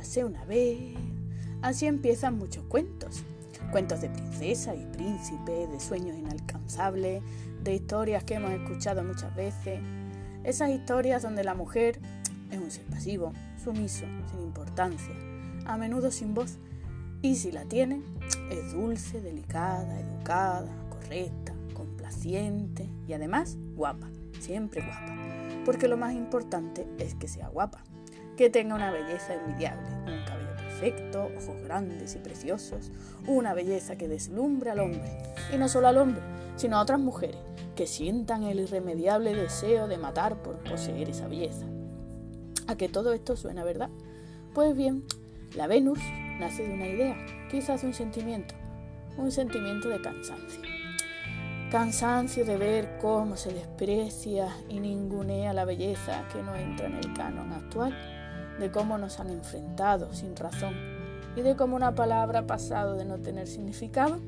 Érase una vez. Así empiezan muchos cuentos. Cuentos de princesa y príncipe, de sueños inalcanzables, de historias que hemos escuchado muchas veces. Esas historias donde la mujer es un ser pasivo, sumiso, sin importancia, a menudo sin voz. Y si la tiene, es dulce, delicada, educada, correcta, complaciente y además guapa, siempre guapa. Porque lo más importante es que sea guapa, que tenga una belleza envidiable, un cabello perfecto, ojos grandes y preciosos, una belleza que deslumbre al hombre. Y no solo al hombre, sino a otras mujeres que sientan el irremediable deseo de matar por poseer esa belleza. ¿A que todo esto suena, verdad? Pues bien, la Venus nace de una idea, quizás de un sentimiento de cansancio. Cansancio de ver cómo se desprecia y ningunea la belleza que no entra en el canon actual, de cómo nos han enfrentado sin razón y de cómo una palabra ha pasado de no tener significado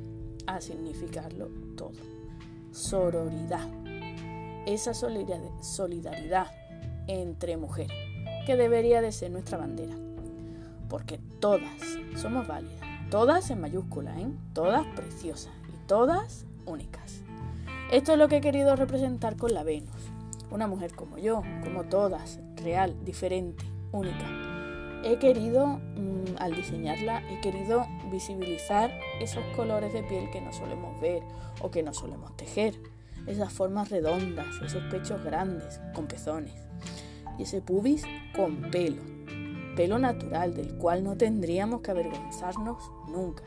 a significarlo todo. Sororidad, esa solidaridad entre mujeres, que debería de ser nuestra bandera, porque todas somos válidas, todas en mayúscula, ¿eh? Todas preciosas y todas únicas. Esto es lo que he querido representar con la Venus, una mujer como yo, como todas, real, diferente, única. He querido, al diseñarla, he querido visibilizar esos colores de piel que no solemos ver o que no solemos tejer, esas formas redondas, esos pechos grandes, con pezones, y ese pubis con pelo natural del cual no tendríamos que avergonzarnos nunca.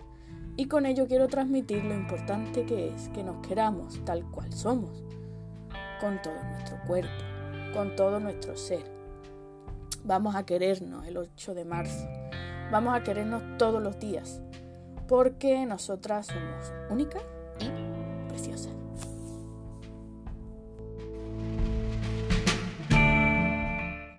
Y con ello quiero transmitir lo importante que es que nos queramos tal cual somos, con todo nuestro cuerpo, con todo nuestro ser. Vamos a querernos el 8 de marzo, vamos a querernos todos los días, porque nosotras somos únicas y preciosas.